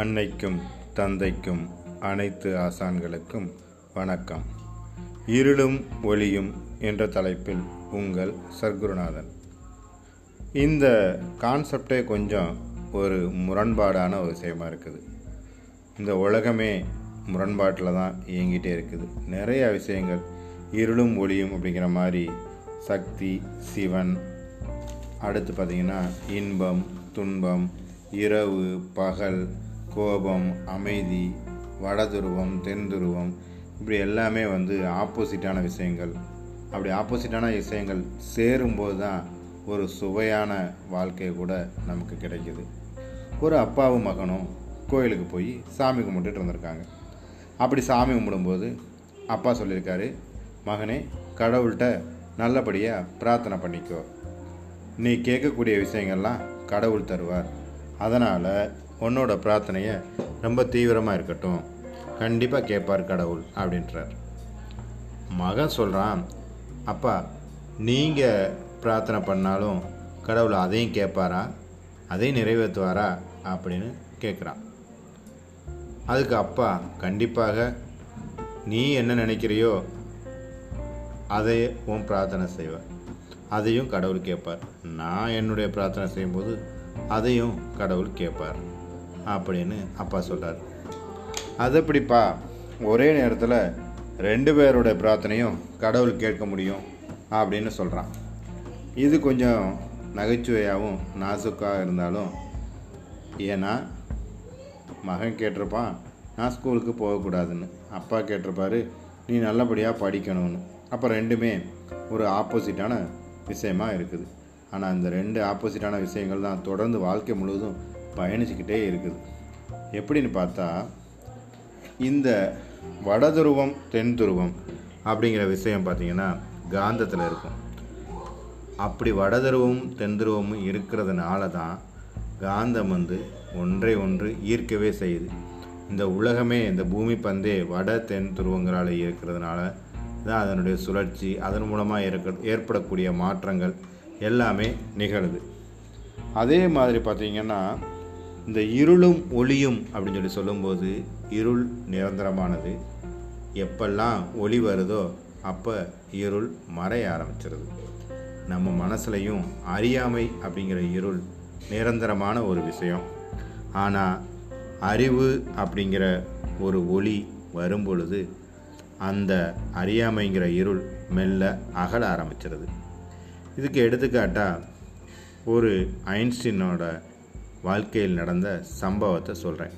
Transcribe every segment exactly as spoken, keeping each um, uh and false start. அன்னைக்கும் தந்தைக்கும் அனைத்து ஆசான்களுக்கும் வணக்கம். இருளும் ஒளியும் என்ற தலைப்பில் உங்கள் சற்குருநாதன். இந்த கான்செப்டே கொஞ்சம் ஒரு முரண்பாடான ஒரு விஷயமா இருக்குது. இந்த உலகமே முரண்பாட்டில் தான் இயங்கிட்டே இருக்குது. நிறைய விஷயங்கள் இருளும் ஒளியும் அப்படிங்கிற மாதிரி சக்தி, சிவன், அடுத்து பார்த்திங்கன்னா இன்பம், துன்பம், இரவு, பகல், கோபம், அமைதி, வடதுருவம், தென் துருவம், இப்படி எல்லாமே வந்து ஆப்போசிட்டான விஷயங்கள். அப்படி ஆப்போசிட்டான விஷயங்கள் சேரும்போது தான் ஒரு சுவையான வாழ்க்கை கூட நமக்கு கிடைக்கிது. ஒரு அப்பாவும் மகனும் கோயிலுக்கு போய் சாமி கும்பிட்டுட்டு இருந்திருக்காங்க. அப்படி சாமி கும்பிடும்போது அப்பா சொல்லியிருக்காரு, மகனே, கடவுள்கிட்ட நல்லபடியாக பிரார்த்தனை பண்ணிக்கோ, நீ கேட்கக்கூடிய விஷயங்கள்லாம் கடவுள் தருவார், அதனால் உன்னோட பிரார்த்தனையை ரொம்ப தீவிரமாக இருக்கட்டும், கண்டிப்பாக கேட்பார் கடவுள் அப்படின்றார். மகன் சொல்கிறான், அப்பா, நீங்கள் பிரார்த்தனை பண்ணாலும் கடவுள் அதையும் கேட்பாரா, அதையும் நிறைவேற்றுவாரா அப்படின்னு கேட்குறான். அதுக்கு அப்பா, கண்டிப்பாக நீ என்ன நினைக்கிறியோ அதை உன் பிரார்த்தனை செய்வார், அதையும் கடவுள் கேட்பார், நான் என்னுடைய பிரார்த்தனை செய்யும்போது அதையும் கடவுள் கேட்பார் அப்படின்னு அப்பா சொல்கிறார். அது எப்படிப்பா ஒரே நேரத்தில் ரெண்டு பேருடைய பிரார்த்தனையும் கடவுள் கேட்க முடியும் அப்படின்னு சொல்கிறான். இது கொஞ்சம் நகைச்சுவையாகவும் நாசுக்காக இருந்தாலும், ஏன்னா மகன் கேட்டிருப்பான் நான் ஸ்கூலுக்கு போகக்கூடாதுன்னு, அப்பா கேட்டிருப்பாரு நீ நல்லபடியாக படிக்கணும்னு. அப்போ ரெண்டுமே ஒரு ஆப்போசிட்டான விஷயமாக இருக்குது. ஆனால் அந்த ரெண்டு ஆப்போசிட்டான விஷயங்கள் தான் தொடர்ந்து வாழ்க்கை முழுவதும் பயணிச்சுக்கிட்டே இருக்குது. எப்படின்னு பார்த்தா, இந்த வடதுருவம் தென் துருவம் அப்படிங்கிற விஷயம் பார்த்திங்கன்னா காந்தத்தில் இருக்கும். அப்படி வடதுருவமும் தென் துருவமும் இருக்கிறதுனால தான் காந்தம் வந்து ஒன்றை ஒன்று ஈர்க்கவே செய்யுது. இந்த உலகமே, இந்த பூமி பந்தே வட தென் துருவங்களால் இருக்கிறதுனால தான் அதனுடைய சுழற்சி, அதன் மூலமாக ஏற்க ஏற்படக்கூடிய மாற்றங்கள் எல்லாமே நிகழுது. அதே மாதிரி பார்த்திங்கன்னா, இந்த இருளும் ஒளியும் அப்படின்னு சொல்லி சொல்லும்போது, இருள் நிரந்தரமானது, எப்பெல்லாம் ஒளி வருதோ அப்போ இருள் மறைய ஆரம்பிச்சிருது. நம்ம மனசுலையும் அறியாமை அப்படிங்கிற இருள் நிரந்தரமான ஒரு விஷயம். ஆனால் அறிவு அப்படிங்கிற ஒரு ஒளி வரும்பொழுது அந்த அறியாமைங்கிற இருள் மெல்ல அகல ஆரம்பிச்சிருது. இதுக்கு எடுத்துக்காட்டாக ஒரு ஐன்ஸ்டீனோட வாழ்க்கையில் நடந்த சம்பவத்தை சொல்கிறேன்.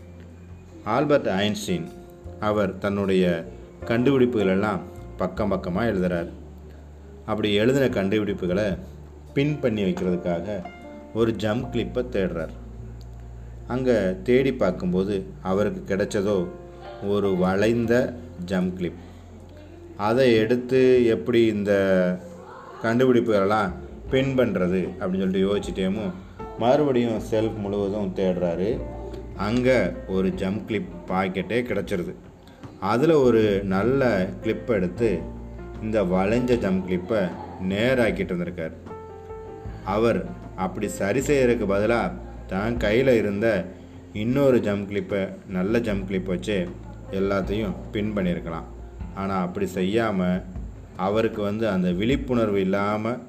ஆல்பர்ட் ஐன்ஸ்டீன், அவர் தன்னுடைய கண்டுபிடிப்புகளெல்லாம் பக்கம் பக்கமாக எழுதுகிறார். அப்படி எழுதின கண்டுபிடிப்புகளை பின் பண்ணி வைக்கிறதுக்காக ஒரு ஜம் கிளிப்பை தேடுறார். அங்கே தேடி பார்க்கும்போது அவருக்கு கிடைச்சதோ ஒரு வளைந்த ஜம் கிளிப். அதை எடுத்து எப்படி இந்த கண்டுபிடிப்புகளெல்லாம் பின் பண்ணுறது அப்படின்னு சொல்லிட்டு யோசிச்சிட்டேமோ மறுபடியும் செல்ஃப் முழுவதும் தேடுறாரு. அங்கே ஒரு ஜம் கிளிப் பாக்கெட்டே கிடச்சிருது. அதில் ஒரு நல்ல கிளிப்பை எடுத்து இந்த வளைஞ்ச ஜம் கிளிப்பை நேராக்கிட்டு இருந்திருக்கார். அவர் அப்படி சரி செய்கிறதுக்கு பதிலாக தான் கையில் இருந்த இன்னொரு ஜம் கிளிப்பை, நல்ல ஜம் கிளிப் வச்சு எல்லாத்தையும் பின் பண்ணியிருக்கலாம். ஆனால் அப்படி செய்யாமல் அவருக்கு வந்து அந்த விழிப்புணர்வு இல்லாமல்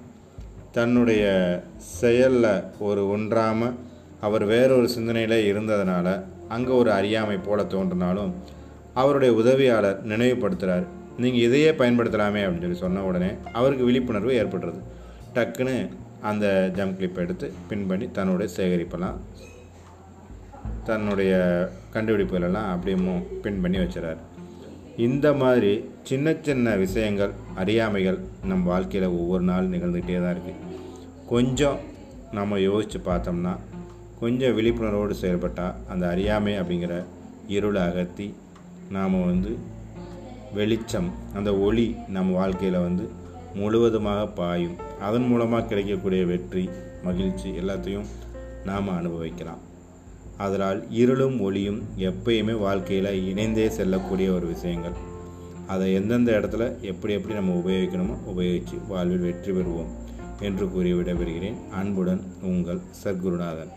தன்னுடைய செயலில் ஒரு ஒன்றாமல் அவர் வேறொரு சிந்தனையில் இருந்ததுனால அங்கே ஒரு அறியாமை போல தோன்றினாலும் அவருடைய உதவியாளர் நினைவுபடுத்துகிறார், நீங்கள் இதையே பயன்படுத்தலாமே அப்படின்னு சொல்லி சொன்ன உடனே அவருக்கு விழிப்புணர்வு ஏற்படுறது. டக்குன்னு அந்த ஜம் கிளிப்பை எடுத்து பின் பண்ணி தன்னுடைய சேகரிப்பெல்லாம், தன்னுடைய கண்டுபிடிப்புகளெல்லாம் அப்படியே பின் பண்ணி வச்சுறாரு. இந்த மாதிரி சின்ன சின்ன விஷயங்கள், அறியாமைகள் நம் வாழ்க்கையில் ஒவ்வொரு நாள் நிகழ்ந்துக்கிட்டே தான் இருக்குது. கொஞ்சம் நம்ம யோசித்து பார்த்தோம்னா, கொஞ்சம் விழிப்புணர்வோடு செயல்பட்டால் அந்த அறியாமை அப்படிங்கிற இருளை அகற்றி நாம் வந்து வெளிச்சம், அந்த ஒளி நம்ம வாழ்க்கையில் வந்து முழுவதுமாக பாயும். அதன் மூலமாக கிடைக்கக்கூடிய வெற்றி, மகிழ்ச்சி எல்லாத்தையும் நாம் அனுபவிக்கலாம். அதனால் இருளும் ஒளியும் எப்பயுமே வாழ்க்கையில் இணைந்தே செல்லக்கூடிய ஒரு விஷயங்கள். அதை எந்தெந்த இடத்துல எப்படி எப்படி நம்ம உபயோகிக்கணுமோ உபயோகித்து வாழ்வில் வெற்றி பெறுவோம் என்று கூறி விடைபெறுகிறேன். அன்புடன் உங்கள் சற்குருநாதன்.